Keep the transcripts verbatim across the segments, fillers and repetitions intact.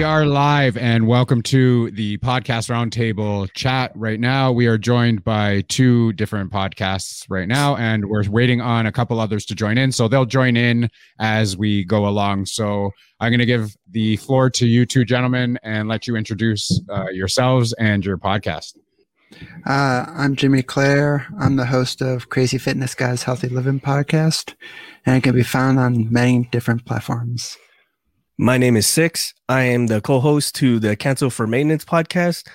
We are live and welcome to the podcast roundtable chat right now. We are joined by two different podcasts right now, and we're waiting on a couple others to join in. So they'll join in as we go along. So I'm going to give the floor to you two gentlemen and let you introduce uh, yourselves and your podcast. Uh, I'm Jimmy Clare. I'm the host of Crazy Fitness Guys Healthy Living podcast, and it can be found on many different platforms. My name is Six. I am the co-host to the Cancel for Maintenance podcast.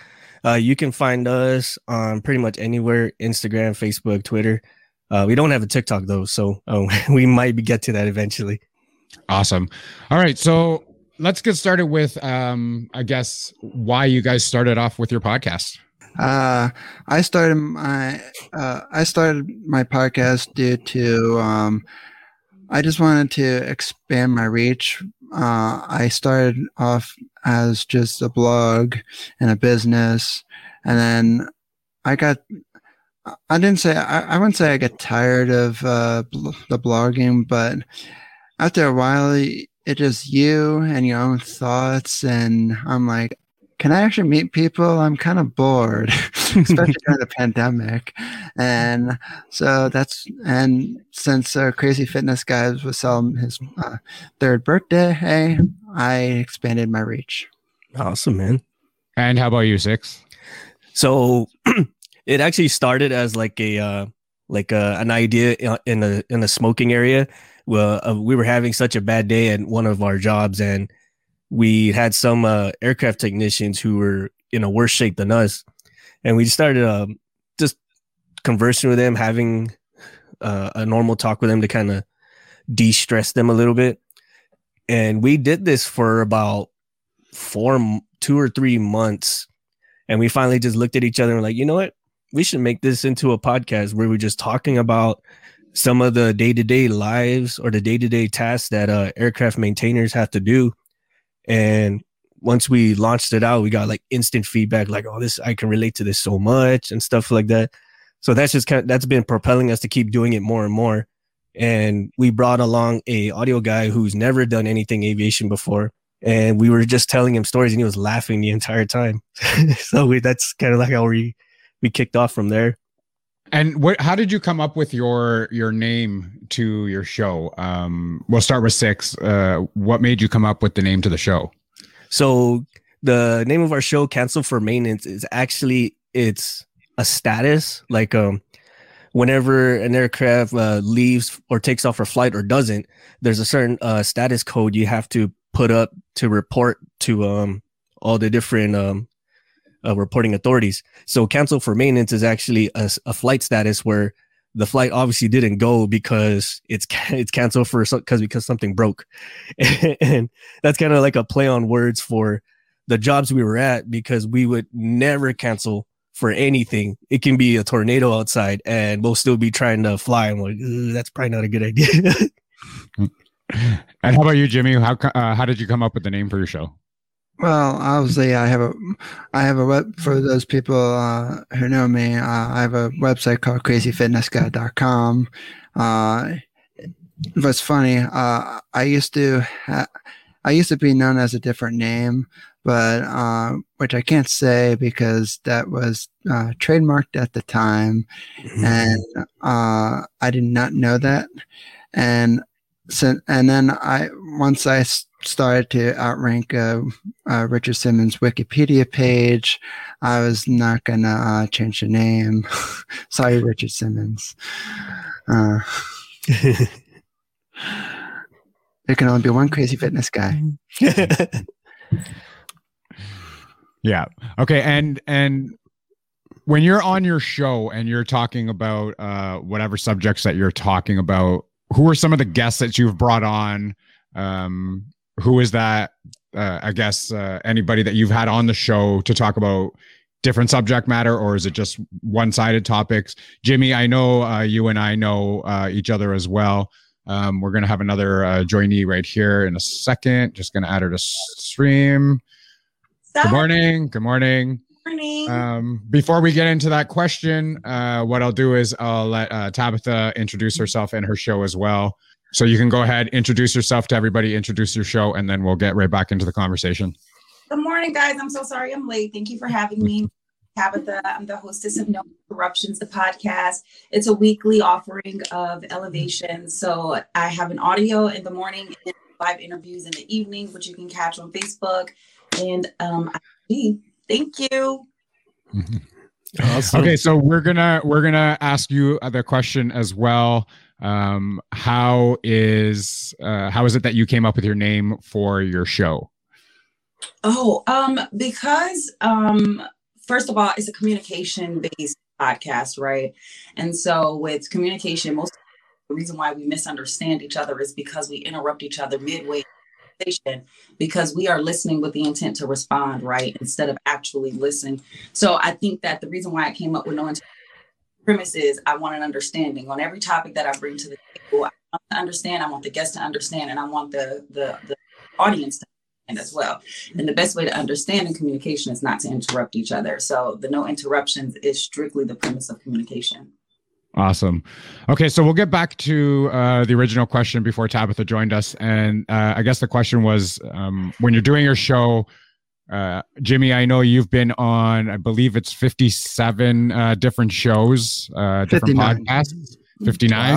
Uh, you can find us on pretty much anywhere, Instagram, Facebook, Twitter. Uh, we don't have a TikTok though, so oh, we might get to that eventually. Awesome. All right, so let's get started with, um, I guess, why you guys started off with your podcast. Uh, I started my uh, I started my podcast due to um, I just wanted to expand my reach. Uh, I started off as just a blog and a business, and then I got, I didn't say, I, I wouldn't say I got tired of uh, bl- the blogging, but after a while, it is you and your own thoughts, and I'm like, can I actually meet people? I'm kind of bored, especially during the pandemic. And so that's, and since uh, Crazy Fitness Guys was selling his uh, third birthday, hey, I expanded my reach. Awesome, man. And how about you, Six? So it actually started as like a, uh, like a, an idea in a, in a smoking area. Well, uh, we were having such a bad day at one of our jobs, and we had some uh, aircraft technicians who were in a worse shape than us. And we started um, just conversing with them, having uh, a normal talk with them to kind of de-stress them a little bit. And we did this for about four, two or three months. And we finally just looked at each other and were like, you know what? We should make this into a podcast where we're just talking about some of the day-to-day lives or the day-to-day tasks that uh, aircraft maintainers have to do. And once we launched it out, we got like instant feedback, like, oh, this, I can relate to this so much and stuff like that. So that's just kind of, that's been propelling us to keep doing it more and more. And we brought along a audio guy who's never done anything aviation before. And we were just telling him stories and he was laughing the entire time. So we, that's kind of like how we, we kicked off from there. And what, how did you come up with your your name to your show? Um, we'll start with Six. Uh, what made you come up with the name to the show? So the name of our show, Cancel for Maintenance, is actually, it's a status. Like um, whenever an aircraft uh, leaves or takes off for flight or doesn't, there's a certain uh, status code you have to put up to report to um, all the different um Uh, reporting authorities. So cancel for maintenance is actually a, a flight status where the flight obviously didn't go because it's it's canceled for because because something broke. And, and that's kind of like a play on words for the jobs we were at, because we would never cancel for anything. It can be a tornado outside and we'll still be trying to fly. I'm like, that's probably not a good idea. And how about you, Jimmy? How uh, how did you come up with the name for your show? Well, obviously, I have a, I have a web for those people uh, who know me. Uh, I have a website called crazy fitness guy dot com. Uh, what's funny, uh, I used to, ha- I used to be known as a different name, but uh, which I can't say because that was uh, trademarked at the time, mm-hmm. and uh, I did not know that, and so, and then I once I. St- started to outrank uh, uh, Richard Simmons' Wikipedia page, I was not going to uh, change the name. Sorry, Richard Simmons. Uh, there can only be one crazy fitness guy. Yeah. Okay. And, and when you're on your show and you're talking about uh, whatever subjects that you're talking about, who are some of the guests that you've brought on? Um, Who is that, uh, I guess, uh, anybody that you've had on the show to talk about different subject matter, or is it just one-sided topics? Jimmy, I know uh, you and I know uh, each other as well. Um, we're going to have another uh, joinee right here in a second. Just going to add her to stream. Sorry. Good morning. Good morning. Good morning. Um, before we get into that question, uh, what I'll do is I'll let uh, Tabitha introduce herself and her show as well. So you can go ahead, introduce yourself to everybody, introduce your show, and then we'll get right back into the conversation. Good morning, guys. I'm so sorry I'm late. Thank you for having me. Tabitha, I'm the hostess of No Corruptions, the podcast. It's a weekly offering of elevation. So I have an audio in the morning and live interviews in the evening, which you can catch on Facebook and um, I G. Thank you. Mm-hmm. Awesome. Okay, so we're gonna we're gonna ask you the question as well. Um, how is uh, how is it that you came up with your name for your show? Oh, um, because um, first of all, it's a communication-based podcast, right? And so with communication, most of the reason why we misunderstand each other is because we interrupt each other midway because we are listening with the intent to respond, right? Instead of actually listen. So I think that the reason why I came up with no premise is I want an understanding on every topic that I bring to the table. I want to understand, I want the guests to understand, and I want the, the, the audience to understand as well. And the best way to understand in communication is not to interrupt each other. So the no interruptions is strictly the premise of communication. Awesome. Okay, so we'll get back to uh, the original question before Tabitha joined us. And uh, I guess the question was, um, when you're doing your show, uh, Jimmy, I know you've been on, I believe it's fifty-seven uh, different shows, uh, different podcasts, fifty-nine.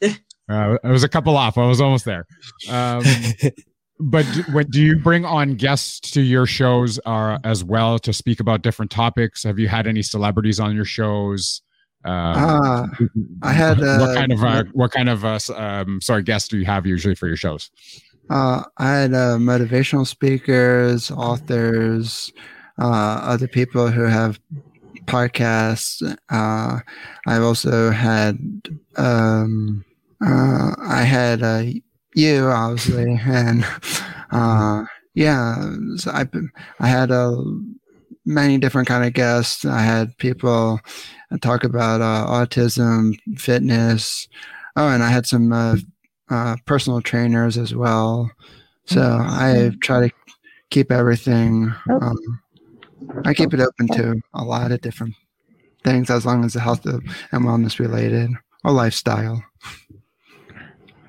Wow. Uh, I was a couple off. I was almost there. Um, but do, what, do you bring on guests to your shows uh, as well to speak about different topics? Have you had any celebrities on your shows? Uh, uh, I had uh, what kind of uh, what kind of uh, um, sorry guests do you have usually for your shows? Uh, I had uh, motivational speakers, authors, uh, other people who have podcasts. Uh, I've also had um, uh, I had uh, you obviously, and uh, yeah, so I I had a. Uh, many different kind of guests. I had people talk about uh, autism, fitness. Oh, and I had some uh, uh, personal trainers as well. So I try to keep everything. Um, I keep it open to a lot of different things as long as the health and wellness related or lifestyle.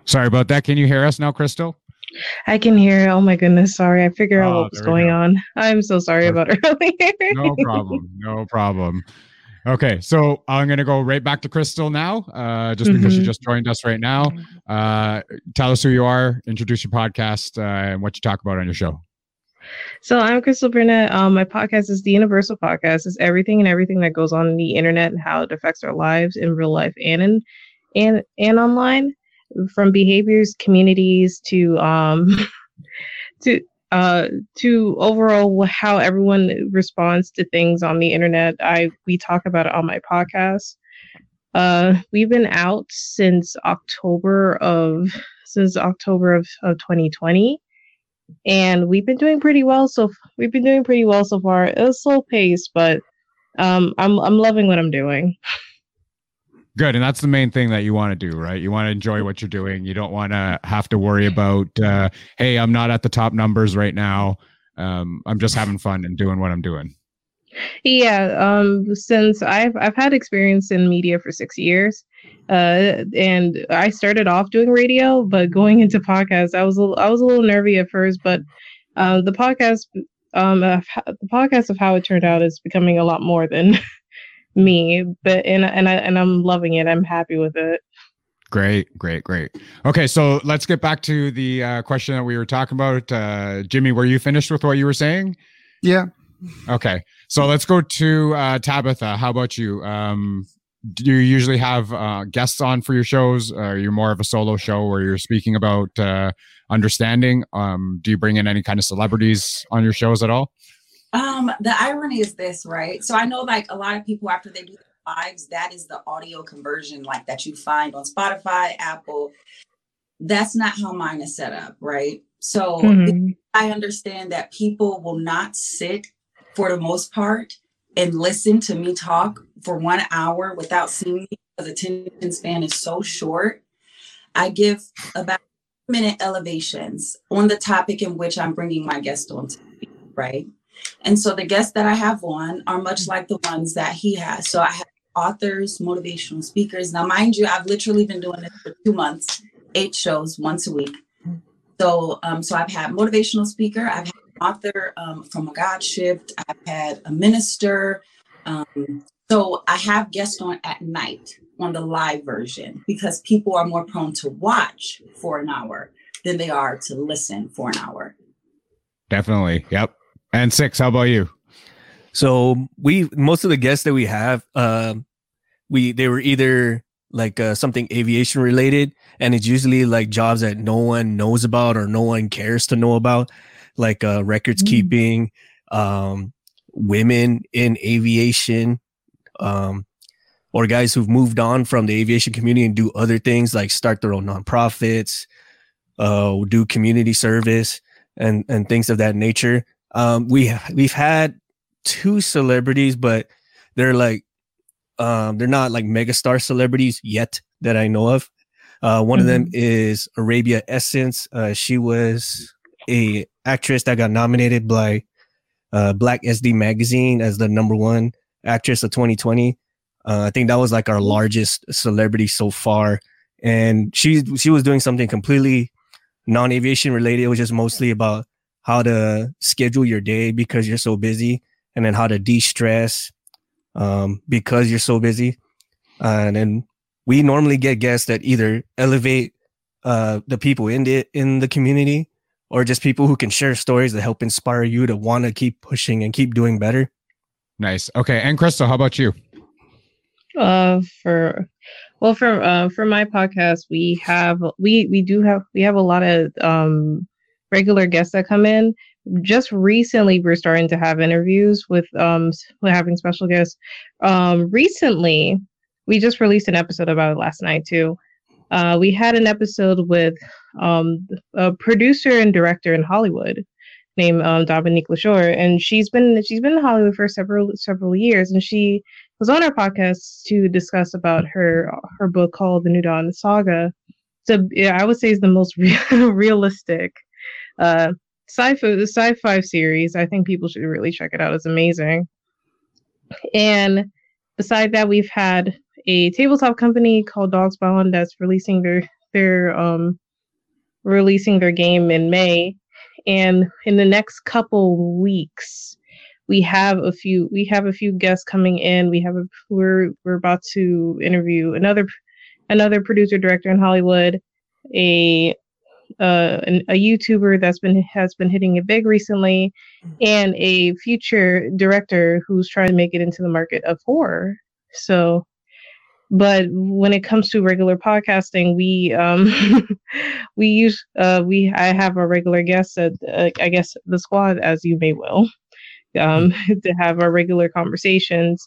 Sorry about that. Can you hear us now, Crystal? I can hear. Oh my goodness. Sorry. I figured out oh, what was going on. I'm so sorry Perfect. about earlier. No problem. No problem. Okay. So I'm going to go right back to Crystal now, uh, just because mm-hmm. she just joined us right now. Uh, tell us who you are, introduce your podcast, uh, and what you talk about on your show. So I'm Crystal Burnett. Um, my podcast is the Universal Podcast. It's everything and everything that goes on the internet and how it affects our lives in real life and in, and, and online. From behaviors, communities, to um, to uh, to overall how everyone responds to things on the internet. I we talk about it on my podcast. Uh, we've been out since October of since October of, of twenty twenty, and we've been doing pretty well. So we've been doing pretty well so far. It was slow pace, but um, I'm I'm loving what I'm doing. Good. And that's the main thing that you want to do, right? You want to enjoy what you're doing. You don't want to have to worry about, uh, hey, I'm not at the top numbers right now. Um, I'm just having fun and doing what I'm doing. Yeah. Um, since I've, I've had experience in media for six years uh, and I started off doing radio, but going into podcasts, I was, a, I was a little nervy at first, but uh, the podcast, um, uh, the podcast of how it turned out is becoming a lot more than me, but and and I and I'm loving it. I'm happy with it. Great, great, great. Okay, so let's get back to the uh, question that we were talking about. Uh, Jimmy, were you finished with what you were saying? Yeah. Okay, so let's go to uh, Tabitha. How about you? Um, do you usually have uh, guests on for your shows? Or are you more of a solo show where you're speaking about uh, understanding? Um, do you bring in any kind of celebrities on your shows at all? Um, the irony is this, right? So I know like a lot of people after they do their lives, that is the audio conversion like that you find on Spotify, Apple. That's not how mine is set up, right? So mm-hmm. I understand that people will not sit for the most part and listen to me talk for one hour without seeing me because attention span is so short. I give about minute elevations on the topic in which I'm bringing my guest on to me, right? And so the guests that I have on are much like the ones that he has. So I have authors, motivational speakers. Now, mind you, I've literally been doing this for two months, eight shows once a week. So um, so I've had motivational speaker, I've had author um, from a God Shift. I've had a minister. Um, so I have guests on at night on the live version because people are more prone to watch for an hour than they are to listen for an hour. Definitely. Yep. And Six, how about you? So we, most of the guests that we have, uh, we, they were either like uh, something aviation related, and it's usually like jobs that no one knows about or no one cares to know about, like uh, records mm-hmm. keeping, um, women in aviation, um, or guys who've moved on from the aviation community and do other things like start their own nonprofits, uh, do community service and, and things of that nature. Um, we, we've had two celebrities, but they're like, um, they're not like megastar celebrities yet that I know of. Uh, one mm-hmm. of them is Arabia Essence. Uh, she was a actress that got nominated by uh, Black S D Magazine as the number one actress of twenty twenty. Uh, I think that was like our largest celebrity so far. And she, she was doing something completely non-aviation related. It was just mostly about how to schedule your day because you're so busy, and then how to de-stress um, because you're so busy. Uh, and then we normally get guests that either elevate uh, the people in the, in the community, or just people who can share stories that help inspire you to want to keep pushing and keep doing better. Nice. Okay. And Crystal, how about you? Uh, for well, for uh, for my podcast, we have we we do have we have a lot of um, regular guests that come in. Just recently, we're starting to have interviews with um having special guests. Um, recently, we just released an episode about it last night too. Uh, we had an episode with um a producer and director in Hollywood named um, Dominique Lachaux, and she's been she's been in Hollywood for several several years, and she was on our podcast to discuss about her her book called The New Dawn Saga. So yeah, I would say it's the most real, realistic uh, sci-fi the sci-fi series. I think people should really check it out. It's amazing. And beside that, we've had a tabletop company called Dogs Bond that's releasing their their um releasing their game in May, and in the next couple weeks. We have a few. We have a few guests coming in. We have a. We're we're about to interview another, another producer director in Hollywood, a, uh, an, a YouTuber that's been has been hitting it big recently, and a future director who's trying to make it into the market of horror. So, but when it comes to regular podcasting, we um, we use uh we I have our regular guests at uh, I guess the squad, as you may will. Um, to have our regular conversations,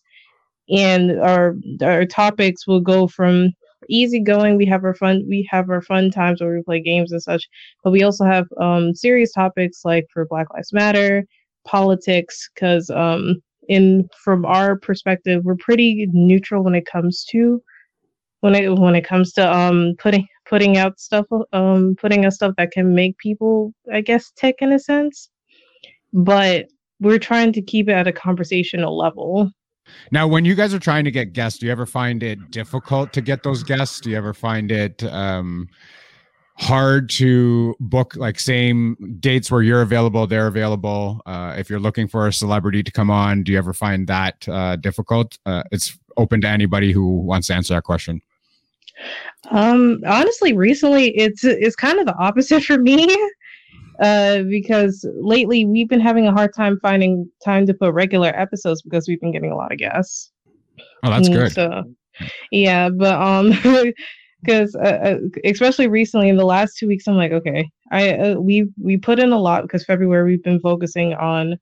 and our our topics will go from easygoing. We have our fun. We have our fun times where we play games and such. But we also have um, serious topics like for Black Lives Matter, politics. Because um, in from our perspective, we're pretty neutral when it comes to when it when it comes to um, putting putting out stuff um, putting out stuff that can make people, I guess, tick in a sense, but we're trying to keep it at a conversational level. Now, when you guys are trying to get guests, do you ever find it difficult to get those guests? Do you ever find it um, hard to book like same dates where you're available, they're available? Uh, if you're looking for a celebrity to come on, do you ever find that uh, difficult? Uh, it's open to anybody who wants to answer that question. Um, honestly, recently, it's it's kind of the opposite for me. Uh, because lately we've been having a hard time finding time to put regular episodes because we've been getting a lot of guests. Oh, that's good. So, yeah, but um, because uh, especially recently in the last two weeks, I'm like, okay, I uh, we we put in a lot because February we've been focusing on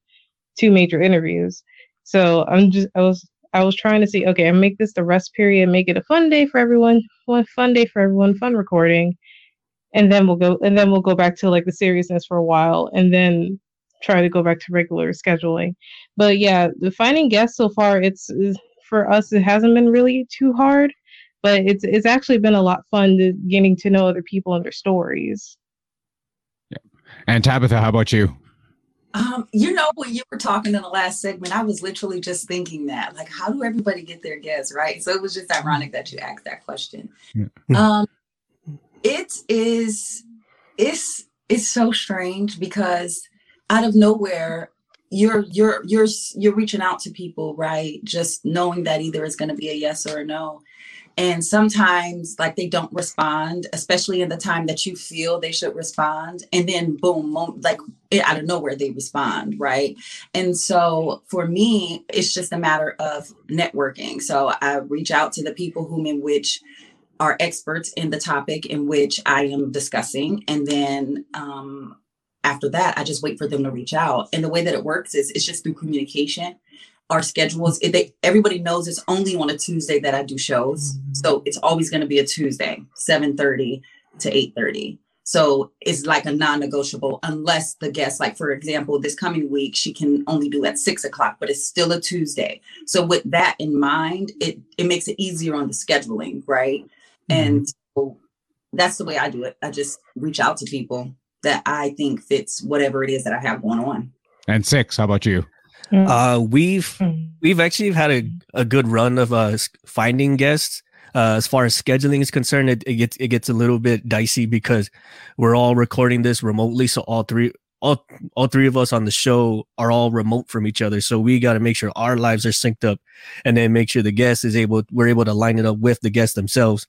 two major interviews. So I'm just I was I was trying to see, okay, I make this the rest period, make it a fun day for everyone, one fun day for everyone, fun recording. And then we'll go, and then we'll go back to like the seriousness for a while, and then try to go back to regular scheduling. But yeah, the finding guests so far, it's, it's for us, it hasn't been really too hard, but it's it's actually been a lot fun to getting to know other people and their stories. Yeah. And Tabitha, how about you? Um, you know, when you were talking in the last segment, I was literally just thinking that, like, how do everybody get their guests, right? So it was just ironic that you asked that question. Yeah. Um. It is, it's, it's so strange because out of nowhere, you're you're you're you're reaching out to people, right? Just knowing that either it's going to be a yes or a no. And sometimes, like, they don't respond, especially in the time that you feel they should respond. And then boom, mom, like out of nowhere, they respond, right? And so for me, it's just a matter of networking. So I reach out to the people whom in which are experts in the topic in which I am discussing. And then, um, after that, I just wait for them to reach out. And the way that it works is it's just through communication. Our schedules, it, they, everybody knows it's only on a Tuesday that I do shows. Mm-hmm. So it's always going to be a Tuesday, seven thirty to eight thirty. So it's like a non-negotiable unless the guest, like, for example, this coming week, she can only do at six o'clock, but it's still a Tuesday. So with that in mind, it, it makes it easier on the scheduling, right? Mm-hmm. And so that's the way I do it. I just reach out to people that I think fits whatever it is that I have going on. And Six, how about you? Uh, we've we've actually had a, a good run of uh, finding guests. Uh, as far as scheduling is concerned, it, it gets it gets a little bit dicey because we're all recording this remotely. So all three all all three of us on the show are all remote from each other. So we got to make sure our lives are synced up, and then make sure the guest is able. We're able to line it up with the guests themselves.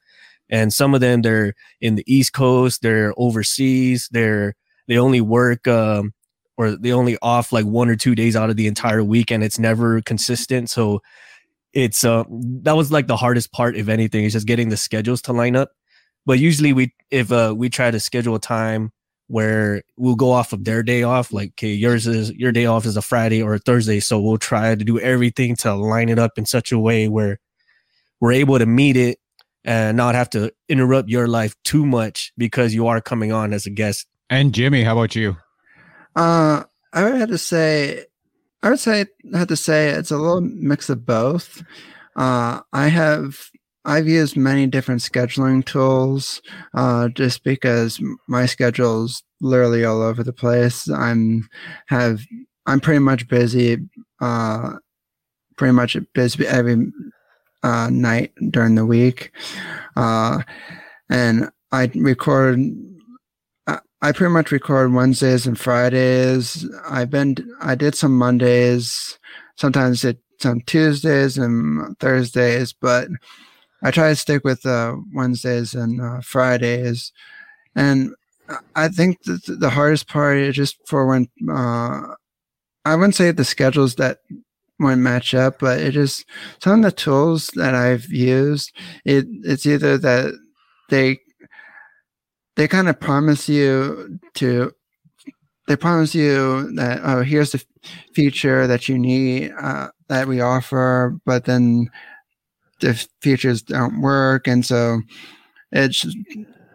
And some of them, they're in the East Coast, they're overseas, they're they only work. Um, or they only off like one or two days out of the entire week, and it's never consistent. So it's uh, that was like the hardest part, if anything, is just getting the schedules to line up. But usually we if uh, we try to schedule a time where we'll go off of their day off, like, okay, yours is your day off is a Friday or a Thursday. So we'll try to do everything to line it up in such a way where we're able to meet it and not have to interrupt your life too much because you are coming on as a guest. And Jimmy, how about you? Uh, I would have to say, I would say, have to say it's a little mix of both. Uh, I have, I've used many different scheduling tools, uh, just because my schedule's literally all over the place. I'm have, I'm pretty much busy, uh, pretty much busy every, uh, night during the week. Uh, and I record I pretty much record Wednesdays and Fridays. I've been, I did some Mondays, sometimes it's on Tuesdays and Thursdays, but I try to stick with uh, Wednesdays and uh, Fridays. And I think that the hardest part is just for when, uh, I wouldn't say the schedules that won't match up, but it is some of the tools that I've used. It, it's either that they, They kind of promise you to, they promise you that, oh, here's the f- feature that you need, uh, that we offer, but then the features don't work. And so it's,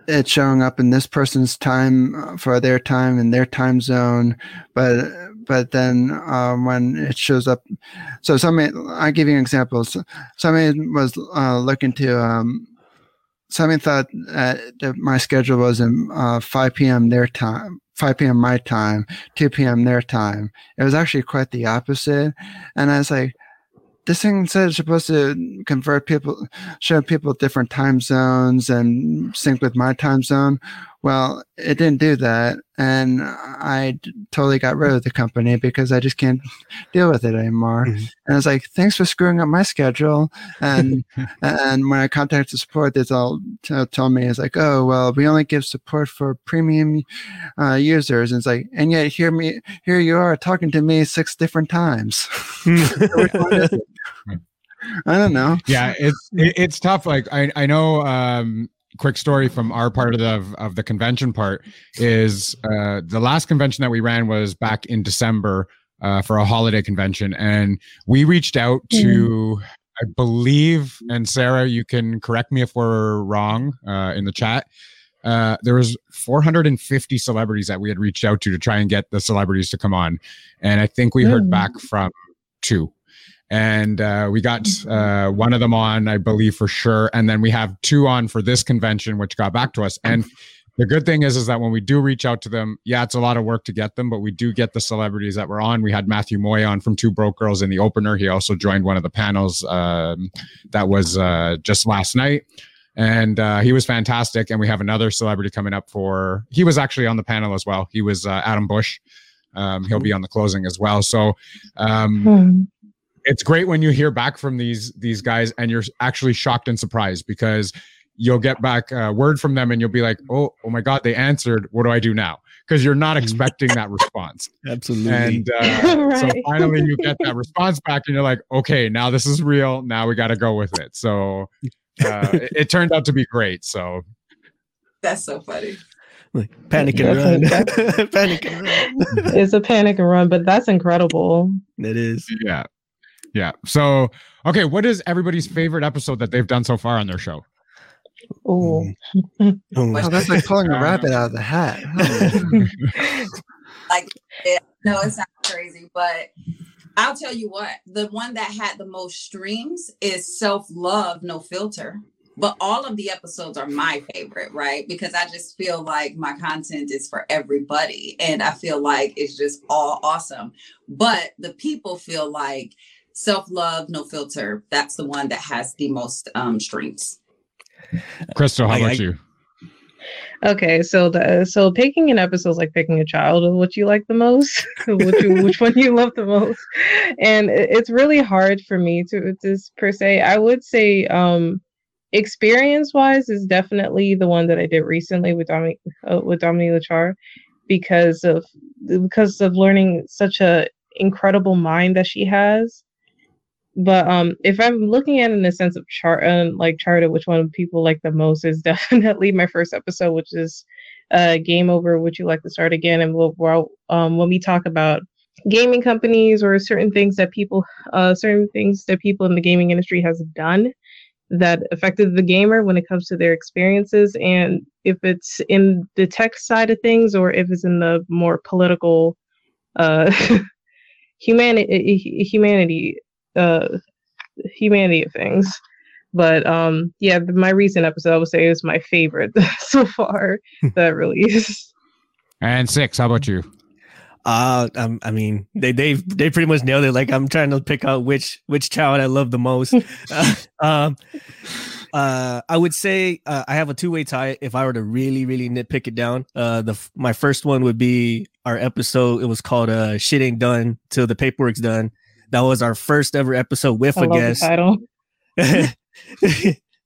it's showing up in this person's time for their time in their time zone. But, but then uh, when it shows up, so somebody, I'll give you examples. Somebody was uh, looking to, um, Somebody thought uh, that my schedule was in uh, five p.m. their time, five p.m. my time, two p.m. their time. It was actually quite the opposite. And I was like, this thing said it's supposed to convert people, show people different time zones and sync with my time zone. Well, it didn't do that. And I totally got rid of the company because I just can't deal with it anymore. Mm-hmm. And I was like, thanks for screwing up my schedule. And and when I contacted support, they all t- told me, it's like, oh, well, we only give support for premium uh, users. And it's like, and yet here me, here you are talking to me six different times. I don't know. Yeah, it's it's tough. Like I, I know um, quick story from our part of the of the convention part is uh, the last convention that we ran was back in December uh, for a holiday convention. And we reached out to, mm. I believe, and Sarah, you can correct me if we're wrong uh, in the chat. Uh, there was four hundred fifty celebrities that we had reached out to to try and get the celebrities to come on. And I think we mm. heard back from two. And uh, we got uh, one of them on, I believe, for sure. And then we have two on for this convention, which got back to us. And the good thing is, is that when we do reach out to them, yeah, it's a lot of work to get them, but we do get the celebrities that were on. We had Matthew Moy on from Two Broke Girls in the opener. He also joined one of the panels um, that was uh, just last night. And uh, he was fantastic. And we have another celebrity coming up for, he was actually on the panel as well. He was uh, Adam Bush. Um, he'll be on the closing as well. So um, hmm. it's great when you hear back from these these guys and you're actually shocked and surprised, because you'll get back uh, word from them and you'll be like, oh, oh my God, they answered. What do I do now? Because you're not expecting that response. Absolutely. And uh, right. so finally you get that response back and you're like, okay, now this is real. Now we got to go with it. So uh, it, it turned out to be great. So that's so funny. Like, panic and run. Panic and run. It's a panic and run, but that's incredible. It is. Yeah. Yeah. So, okay. What is everybody's favorite episode that they've done so far on their show? Oh, mm. oh, that's like pulling a rabbit out of the hat. Oh. Like, it, no, it's not crazy, but I'll tell you what, the one that had the most streams is Self-Love, No Filter. But all of the episodes are my favorite, right? Because I just feel like my content is for everybody. And I feel like it's just all awesome. But the people feel like Self-Love, No Filter, that's the one that has the most um, streams. Crystal, how I, about I, you? Okay, so the, so picking an episode is like picking a child of what you like the most, which, you, which one you love the most, and it, it's really hard for me to this per se. I would say um, experience-wise is definitely the one that I did recently with Dominique uh, with Dominique Lachaux, because of because of learning such a incredible mind that she has. But um, if I'm looking at it in a sense of chart, uh, like Charter, which one people like the most is definitely my first episode, which is uh, Game Over, Would You Like to Start Again? And we'll, we'll, um, when we talk about gaming companies or certain things that people, uh, certain things that people in the gaming industry has done that affected the gamer when it comes to their experiences, and if it's in the tech side of things or if it's in the more political uh, humanity humanity. uh humanity of things. But um yeah, my recent episode I would say is my favorite so far that really is. And Six, how about you? Uh um, I mean they they they pretty much nailed it. Like, I'm trying to pick out which which child I love the most. uh, um uh I would say uh, I have a two-way tie if I were to really really nitpick it down. Uh the my first one would be our episode, it was called uh Shit Ain't Done Till the Paperwork's Done. That was our first ever episode with I a guest. that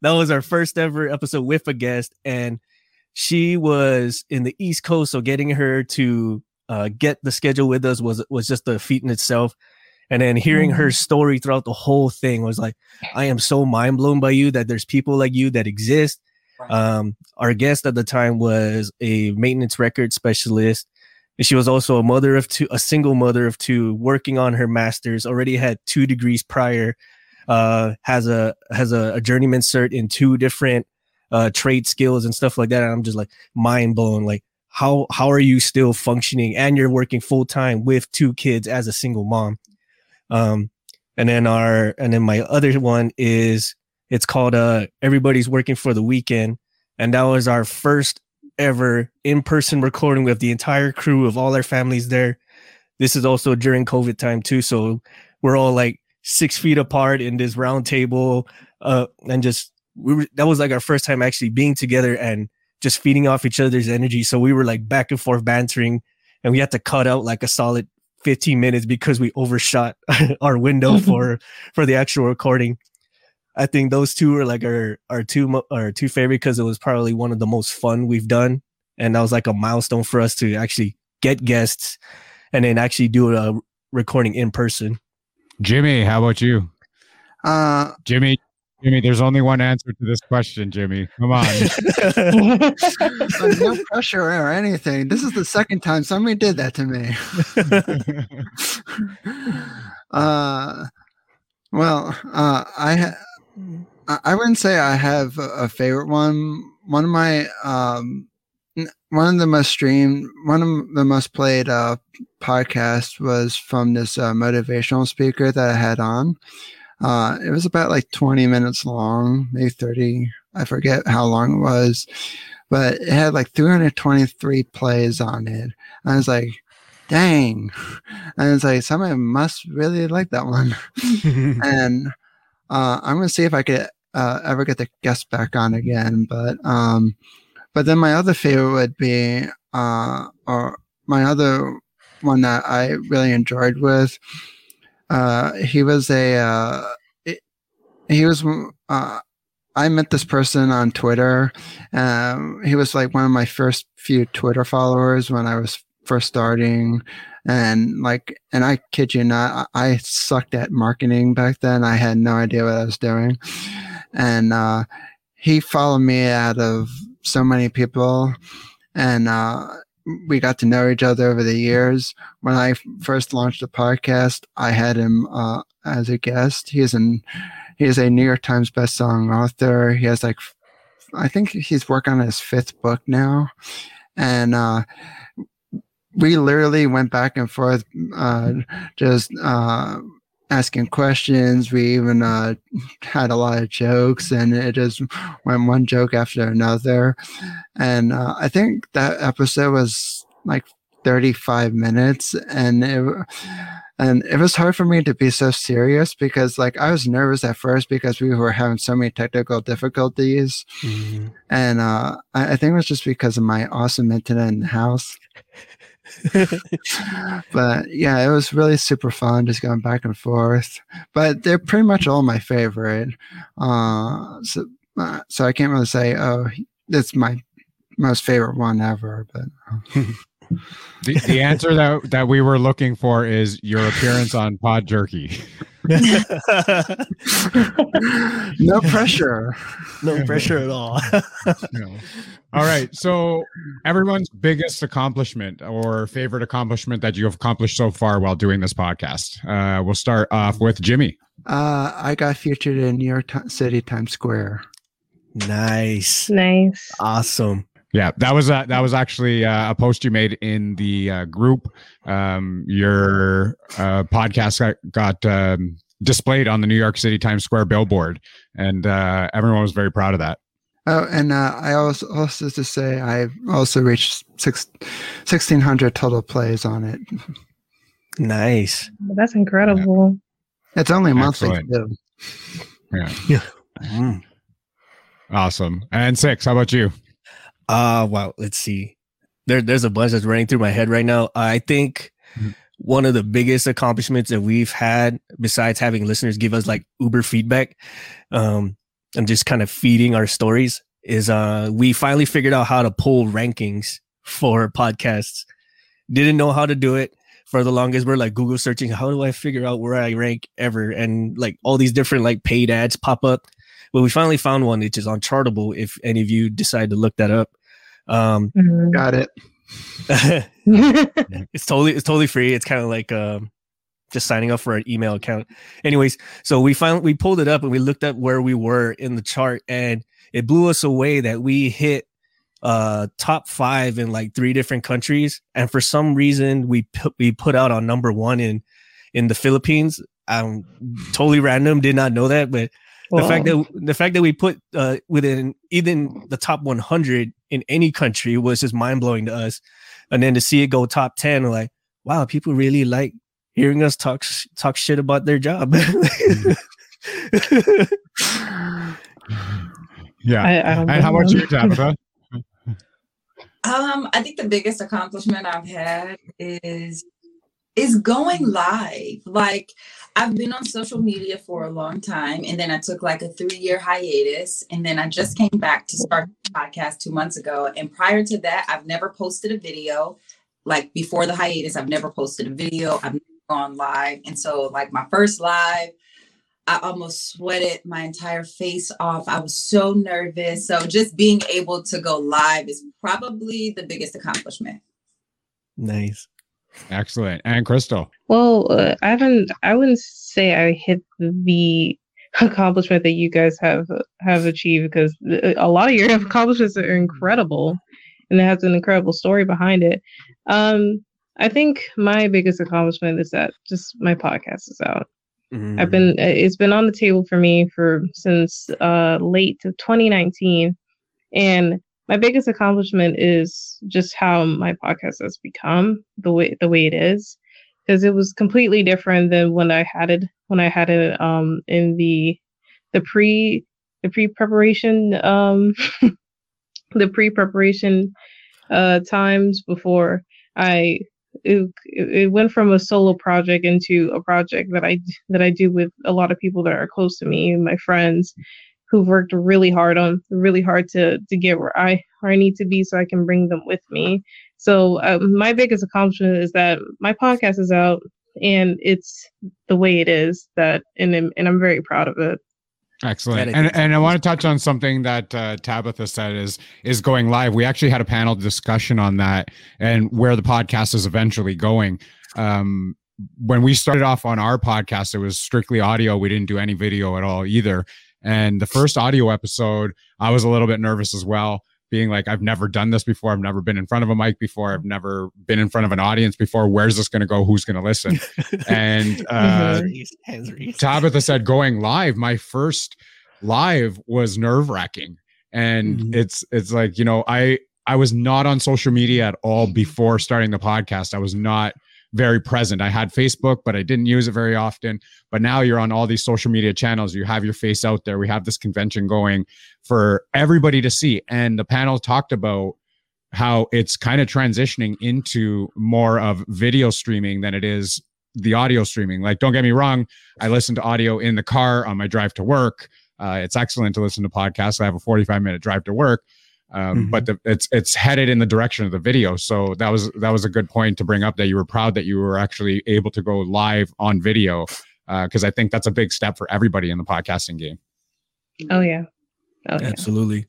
was our first ever episode with a guest. And she was in the East Coast. So getting her to uh, get the schedule with us was, was just a feat in itself. And then hearing her story throughout the whole thing was like, I am so mind blown by you that there's people like you that exist. Um, our guest at the time was a maintenance record specialist. She was also a mother of two, a single mother of two, working on her master's, already had two degrees prior, uh, has a has a, a journeyman cert in two different uh, trade skills and stuff like that. And I'm just like mind blown. Like, how how are you still functioning and you're working full time with two kids as a single mom? Um, and then our and then my other one is it's called uh, Everybody's Working for the Weekend. And that was our first ever in-person recording with the entire crew of all our families there. This is also during COVID time too, so we're all like six feet apart in this round table, uh and just we were, that was like our first time actually being together and just feeding off each other's energy. So we were like back and forth bantering, and we had to cut out like a solid fifteen minutes because we overshot our window for for the actual recording. I think those two are like our, our two our two favorite because it was probably one of the most fun we've done. And that was like a milestone for us to actually get guests and then actually do a recording in person. Jimmy, how about you? Uh, Jimmy, Jimmy, there's only one answer to this question, Jimmy. Come on. No pressure or anything. This is the second time somebody did that to me. uh, well, uh, I had... I wouldn't say I have a favorite one. One of my, um, one of the most streamed, one of the most played uh, podcasts was from this uh, motivational speaker that I had on. Uh, it was about like twenty minutes long, maybe thirty. I forget how long it was, but it had like three hundred twenty-three plays on it. I was like, dang. And it's like, somebody must really like that one. And Uh, I'm going to see if I could uh, ever get the guest back on again. But um, but then my other favorite would be, uh, or my other one that I really enjoyed was uh, he was a uh, it, he was uh, I met this person on Twitter. Um, he was like one of my first few Twitter followers when I was first starting. And like, and I kid you not, I sucked at marketing back then. I had no idea what I was doing. And uh, he followed me out of so many people. And uh, we got to know each other over the years. When I first launched the podcast, I had him uh, as a guest. He is, an, he is a New York Times bestselling author. He has like, I think he's working on his fifth book now. And, uh, we literally went back and forth, uh, just uh, asking questions. We even uh, had a lot of jokes, and it just went one joke after another. And uh, I think that episode was like thirty-five minutes, and it and it was hard for me to be so serious because, like, I was nervous at first because we were having so many technical difficulties, mm-hmm. and uh, I, I think it was just because of my awesome internet in the house. But yeah, it was really super fun just going back and forth, but they're pretty much all my favorite, uh so uh, so I can't really say oh that's my most favorite one ever, but the, the answer that that we were looking for is your appearance on Pod Jerky. no pressure no pressure at all. No. All right, so everyone's biggest accomplishment or favorite accomplishment that you have accomplished so far while doing this podcast. Uh we'll start off with Jimmy. uh I got featured in New York City Times Square. Nice nice Awesome. Yeah, that was a, that was actually a post you made in the uh, group. Um, your uh, podcast got, got um, displayed on the New York City Times Square billboard, and uh, everyone was very proud of that. Oh, and uh, I also, also to say I also reached six, sixteen hundred total plays on it. Nice. Well, that's incredible. Yeah. It's only monthly. Excellent. Too. Yeah. Yeah. Mm. Awesome. And Six, how about you? Uh, wow. Let's see. There, there's a bunch that's running through my head right now. I think mm-hmm. one of the biggest accomplishments that we've had, besides having listeners give us like Uber feedback, um, and just kind of feeding our stories, is uh, we finally figured out how to pull rankings for podcasts. Didn't know how to do it for the longest. We're like Google searching, how do I figure out where I rank ever? And like all these different like paid ads pop up. Well, we finally found one, which is on Chartable. If any of you decide to look that up, um, got it. it's totally it's totally free. It's kind of like um, just signing up for an email account. Anyways, so we finally we pulled it up and we looked at where we were in the chart, and it blew us away that we hit uh, top five in like three different countries, and for some reason we put, we put out on number one in in the Philippines. Um, totally random. Did not know that, but. The wow. fact that the fact that we put uh, within even the top one hundred in any country was just mind blowing to us, and then to see it go top ten, we're like, wow, people really like hearing us talk talk shit about their job. Yeah, I, I and how about you, Tabitha? Um, I think the biggest accomplishment I've had is. It's going live. Like, I've been on social media for a long time, and then I took like a three-year hiatus, and then I just came back to start the podcast two months ago. And prior to that, I've never posted a video. Like, before the hiatus, I've never posted a video. I've never gone live. And so, like, my first live, I almost sweated my entire face off. I was so nervous. So just being able to go live is probably the biggest accomplishment. Nice. Excellent. And Crystal? Well, uh, I haven't, I wouldn't say I hit the accomplishment that you guys have have achieved, because a lot of your accomplishments are incredible and it has an incredible story behind it. Um, I think my biggest accomplishment is that just my podcast is out. Mm-hmm. I've been, it's been on the table for me for since uh, late twenty nineteen. And my biggest accomplishment is just how my podcast has become the way the way it is, because it was completely different than when I had it when I had it um, in the the pre the pre preparation um, the pre preparation uh, times before I it, it went from a solo project into a project that I that I do with a lot of people that are close to me and my friends who've worked really hard on really hard to to get where I where I need to be so I can bring them with me. So uh, my biggest accomplishment is that my podcast is out and it's the way it is that and and I'm very proud of it. Excellent. And and I want to touch on something that uh, Tabitha said is is going live. We actually had a panel discussion on that and where the podcast is eventually going. Um, when we started off on our podcast, it was strictly audio. We didn't do any video at all either. And the first audio episode, I was a little bit nervous as well, being like, I've never done this before. I've never been in front of a mic before. I've never been in front of an audience before. Where's this going to go? Who's going to listen? And uh, Tabitha said going live, my first live was nerve wracking. And mm-hmm. it's it's like, you know, I, I was not on social media at all before starting the podcast. I was not very present. I had Facebook, but I didn't use it very often. But now you're on all these social media channels. You have your face out there. We have this convention going for everybody to see. And the panel talked about how it's kind of transitioning into more of video streaming than it is the audio streaming. Like, don't get me wrong. I listen to audio in the car on my drive to work. Uh, it's excellent to listen to podcasts. I have a forty-five minute drive to work. Um, mm-hmm. But the, it's it's headed in the direction of the video, so that was that was a good point to bring up, that you were proud that you were actually able to go live on video, because uh, I think that's a big step for everybody in the podcasting game. Oh yeah, oh, absolutely.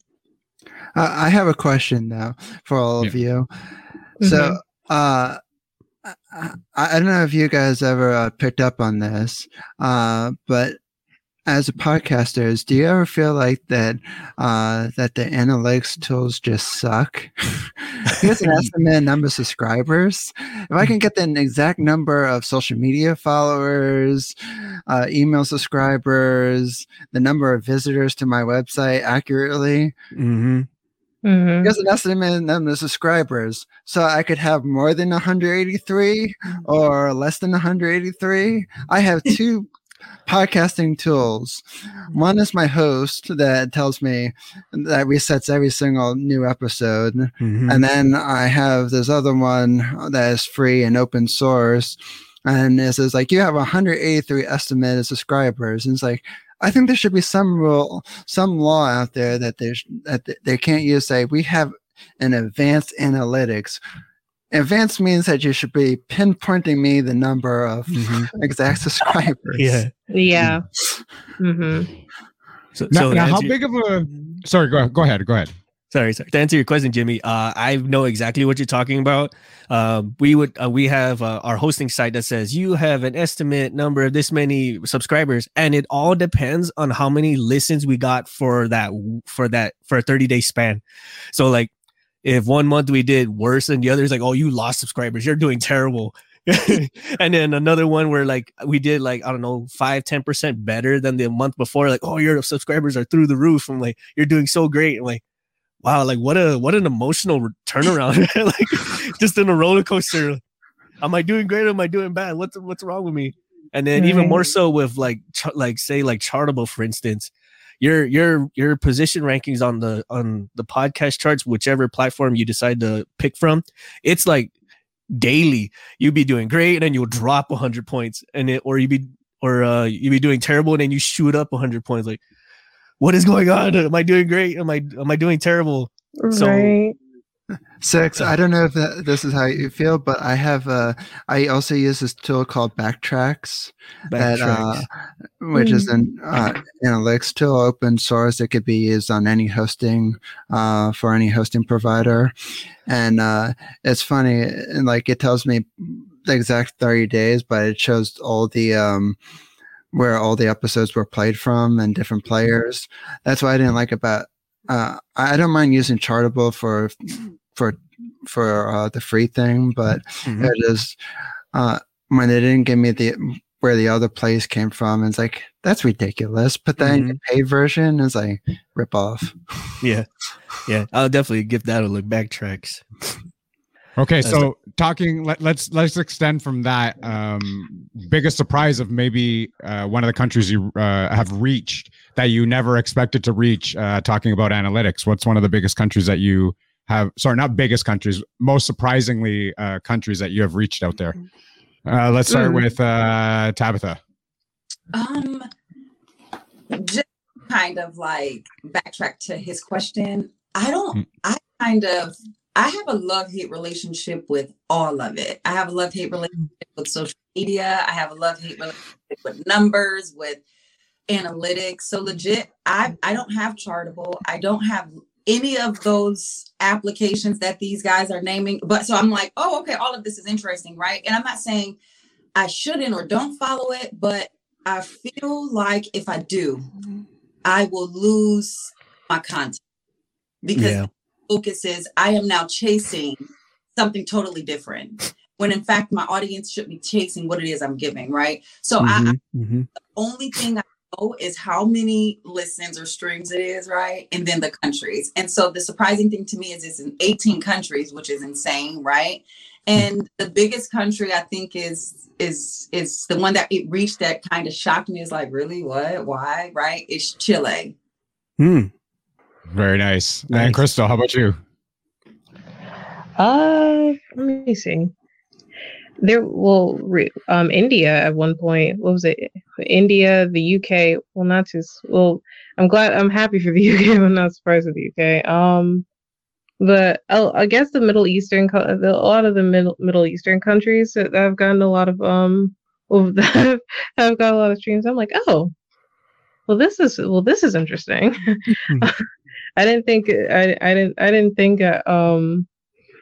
Yeah. Uh, I have a question now for all of yeah. you. Mm-hmm. So uh, I, I don't know if you guys ever uh, picked up on this, uh, but. As a podcasters, do you ever feel like that uh, that the analytics tools just suck? Here's an estimate number of subscribers. If I can get the exact number of social media followers, uh, email subscribers, the number of visitors to my website accurately, mm-hmm. Mm-hmm. Here's an estimate number of subscribers. So I could have more than one hundred eighty-three or less than one hundred eighty-three. I have two... podcasting tools. One is my host that tells me that resets every single new episode. Mm-hmm. And then I have this other one that is free and open source. And it says like, you have one hundred eighty-three estimated subscribers. And it's like, I think there should be some rule, some law out there that they, sh- that they can't use, say, we have an advanced analytics. Advanced means that you should be pinpointing me the number of mm-hmm. exact subscribers. Yeah. Yeah. Mm-hmm. So, now, so now how big your, of a... Sorry, go, go ahead. Go ahead. Sorry, sorry. To answer your question, Jimmy, uh, I know exactly what you're talking about. Uh, we would uh, we have uh, our hosting site that says you have an estimate number of this many subscribers, and it all depends on how many listens we got for that for that for a thirty day span. So like, if one month we did worse than the other, it's like, oh, you lost subscribers. You're doing terrible. And then another one where like we did like, I don't know, five, ten percent better than the month before. Like, oh, your subscribers are through the roof. I'm like, you're doing so great. I'm like, wow, like what a what an emotional turnaround. Like just in a roller coaster. Am I doing great or am I doing bad? What's what's wrong with me? And then mm-hmm. even more so with like ch- like say like Chartable, for instance. Your your your position rankings on the on the podcast charts, whichever platform you decide to pick from, it's like daily. You'll be doing great, and then you'll drop one hundred points, and it or you be or uh, you be doing terrible, and then you shoot up one hundred points. Like, what is going on? Am I doing great? Am I am I doing terrible? Right. So, Six. I don't know if that, this is how you feel, but I have uh, I also use this tool called Backtracks. Backtracks. That, uh, which is an uh, analytics tool, open source. It could be used on any hosting, uh, for any hosting provider. And uh, it's funny, and like it tells me the exact thirty days, but it shows all the um, where all the episodes were played from and different players. That's what I didn't like about. Uh, I don't mind using Chartable for for for uh, the free thing, but mm-hmm. it is uh, when they didn't give me the. Where the other plays came from. And it's like, that's ridiculous. Put that mm-hmm. in the paid version. It's like, rip off. Yeah. Yeah. I'll definitely give that a look. Backtracks. Okay. So talking, let, let's, let's extend from that. Um, biggest surprise of maybe uh, one of the countries you uh, have reached that you never expected to reach, uh, talking about analytics. What's one of the biggest countries that you have, sorry, not biggest countries, most surprisingly uh, countries that you have reached out there? Uh, let's start mm. with uh, Tabitha. Um, just kind of like backtrack to his question. I don't, mm. I kind of, I have a love-hate relationship with all of it. I have a love-hate relationship with social media. I have a love-hate relationship with numbers, with analytics. So legit, I, I don't have Chartable. I don't have any of those applications that these guys are naming. But so I'm like, oh, okay, all of this is interesting, right? And I'm not saying I shouldn't or don't follow it, but I feel like if I do, I will lose my content because yeah. focus is I am now chasing something totally different when in fact my audience should be chasing what it is I'm giving, right? So mm-hmm, I, mm-hmm. the only thing I know is how many listens or streams it is, right? And then the countries. And so the surprising thing to me is it's in eighteen countries, which is insane, right? And the biggest country I think is is is the one that it reached that kind of shocked me. Is like, really, what, why, right? It's Chile. Hmm. Very nice. nice. And Crystal, how about you? Uh, let me see. There, well, um, India at one point. What was it? India, the U K. Well, not just. Well, I'm glad. I'm happy for the U K. I'm not surprised with the U K. Um, but oh, I guess the Middle Eastern, the, a lot of the Middle Middle Eastern countries that I've gotten a lot of um, well, that I've got a lot of streams. I'm like, oh, well, this is well, this is interesting. I didn't think I, I didn't I didn't think I, um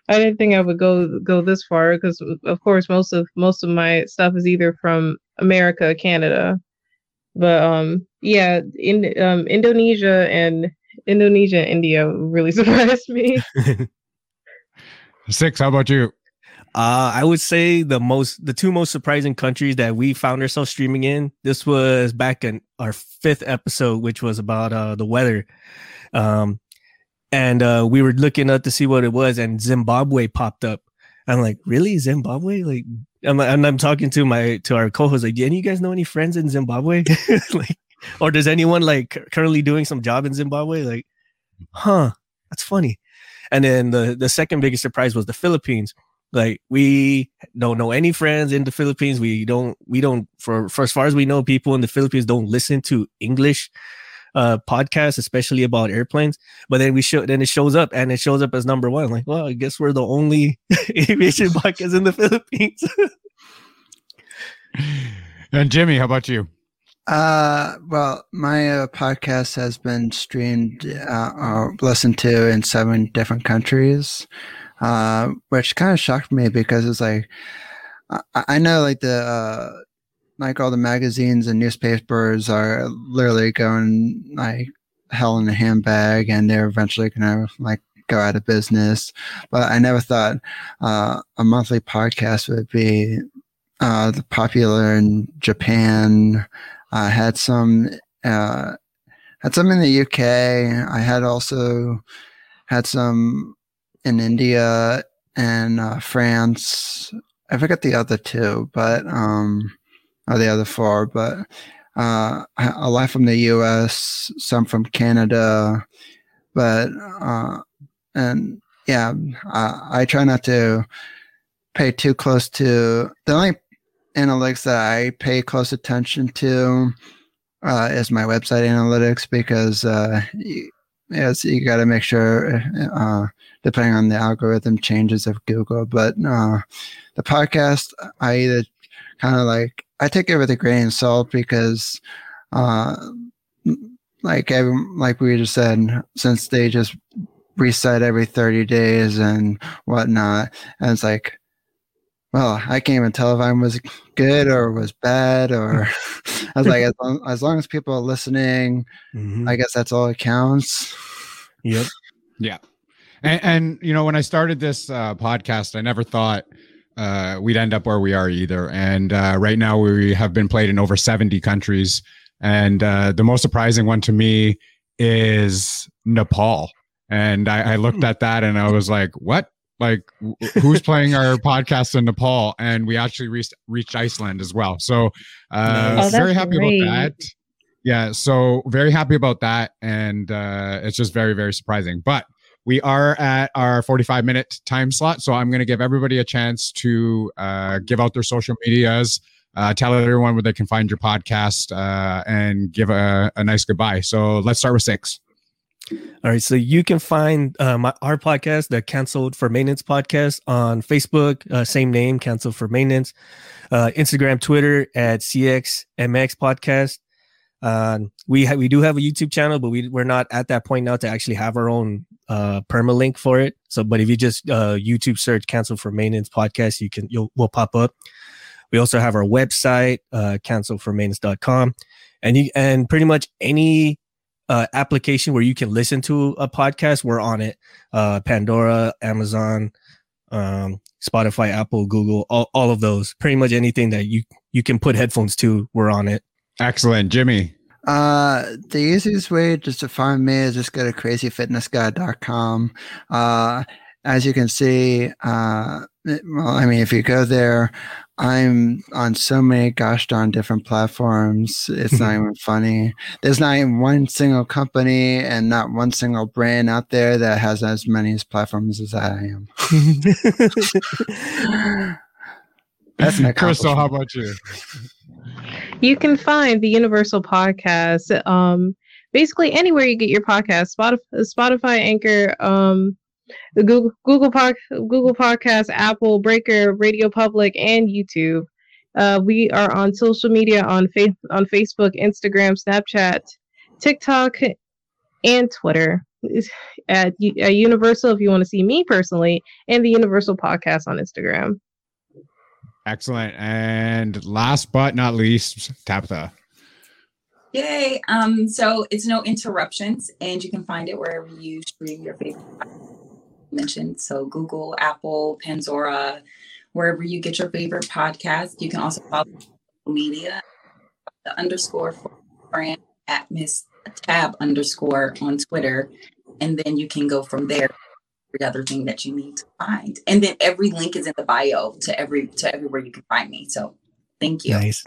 I didn't think I would go go this far because of course most of most of my stuff is either from America, Canada, but um yeah in um Indonesia and Indonesia and India really surprised me. Six, how about you? Uh, I would say the most the two most surprising countries that we found ourselves streaming in. This was back in our fifth episode, which was about uh, the weather. Um, and uh, we were looking up to see what it was, and Zimbabwe popped up. I'm like, really, Zimbabwe? Like, I'm and I'm talking to my to our co-host like, do any of you guys know any friends in Zimbabwe? Like, or does anyone like currently doing some job in Zimbabwe? Like, huh? That's funny. And then the the second biggest surprise was the Philippines. Like we don't know any friends in the Philippines. We don't, we don't, for, for as far as we know, people in the Philippines don't listen to English uh, podcasts, especially about airplanes. But then we show, then it shows up and it shows up as number one. Like, well, I guess we're the only aviation podcast in the Philippines. And Jimmy, how about you? Uh, well, my uh, podcast has been streamed uh, or listened to in seven different countries. Uh, which kind of shocked me because it's like, I, I know like the, uh, like all the magazines and newspapers are literally going like hell in a handbag and they're eventually going to like go out of business. But I never thought, uh, a monthly podcast would be, uh, the popular in Japan. I had some, uh, had some in the U K. I had also had some in India and uh, France. I forget the other two, but um, or the other four, but uh, a lot from the U S, some from Canada, but uh, and yeah, I, I try not to pay too close to the only analytics that I pay close attention to uh, is my website analytics because uh, yes, you got to make sure. Uh, depending on the algorithm changes of Google. But uh, the podcast, I either kind of like, I take it with a grain of salt because uh, like I, like we just said, since they just reset every thirty days and whatnot, and it's like, well, I can't even tell if I was good or was bad or I was like, as long, as long as people are listening, mm-hmm. I guess that's all that counts. Yep. Yeah. And, and, you know, when I started this uh, podcast, I never thought uh, we'd end up where we are either. And uh, right now we have been played in over seventy countries. And uh, the most surprising one to me is Nepal. And I, I looked at that and I was like, what? Like, who's playing our podcast in Nepal? And we actually reached, reached Iceland as well. So uh, oh, very happy great. about that. Yeah. So very happy about that. And uh, it's just very, very surprising. But We are at our forty-five minute time slot, so I'm going to give everybody a chance to uh, give out their social medias, uh, tell everyone where they can find your podcast, uh, and give a, a nice goodbye. So let's start with Six. All right, so you can find uh, my, our podcast, the Cancel for Maintenance podcast, on Facebook, uh, same name, Cancel for Maintenance, uh, Instagram, Twitter at C X M X podcast. Uh, we ha- we do have a YouTube channel, but we we're not at that point now to actually have our own uh, permalink for it. So, but if you just uh, YouTube search Cancel for Maintenance podcast, you can you'll will pop up. We also have our website, uh, cancel for maintenance dot com, and you and pretty much any. Uh, application where you can listen to a podcast, we're on it. Uh, Pandora, Amazon, um, Spotify, Apple, Google, all, all of those. Pretty much anything that you, you can put headphones to, we're on it. Excellent. Jimmy? Uh, the easiest way just to find me is just go to crazy fitness guy dot com. Uh, as you can see, uh, well, I mean, if you go there, I'm on so many gosh darn different platforms. It's not even funny. There's not even one single company and not one single brand out there that has as many as platforms as I am. That's my Crystal, how about you? You can find the Universal Podcast um, basically anywhere you get your podcast. Spotify, Spotify Anchor, um, The Google Google Pod, Google Podcast, Apple, Breaker, Radio Public, and YouTube. Uh, we are on social media on fa- on Facebook, Instagram, Snapchat, TikTok, and Twitter at, at Universal if you want to see me personally, and the Universal Podcast on Instagram. Excellent. And last but not least, Tabitha. Yay. Um, so it's No Interruptions, and you can find it wherever you stream your favorite. Mentioned. So Google, Apple, Pandora, wherever you get your favorite podcast. You can also follow media, the underscore for brand at Miss Tab underscore on Twitter. And then you can go from there, every other thing that you need to find. And then every link is in the bio to every to everywhere you can find me. So thank you. Nice.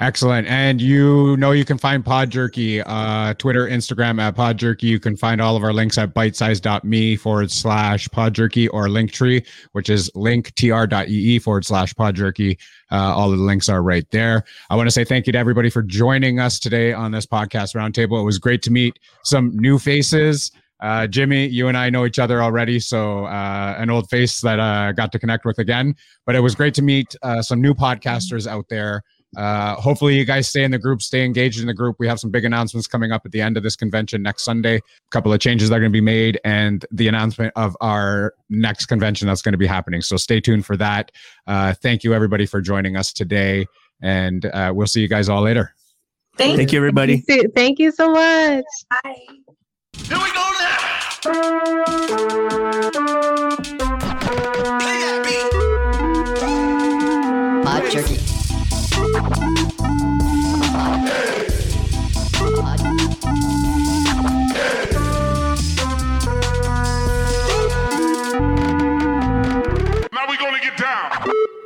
Excellent. And you know you can find Pod Jerky, uh, Twitter, Instagram at Pod Jerky. You can find all of our links at bitesize.me forward slash Pod Jerky or Linktree, which is linktr.ee forward slash Pod Jerky. Uh, all of the links are right there. I want to say thank you to everybody for joining us today on this podcast roundtable. It was great to meet some new faces. Uh, Jimmy, you and I know each other already, so uh, an old face that I uh, got to connect with again. But it was great to meet uh, some new podcasters out there. Uh, hopefully you guys stay in the group, stay engaged in the group. We have some big announcements coming up at the end of this convention next Sunday. A couple of changes that are going to be made and the announcement of our next convention that's going to be happening. So stay tuned for that. Uh, thank you everybody for joining us today, and uh, we'll see you guys all later. Thank, thank you, everybody. Thank you so much. Bye. Here we go now. Play that beat. Pod Jerky. Now we're gonna get down.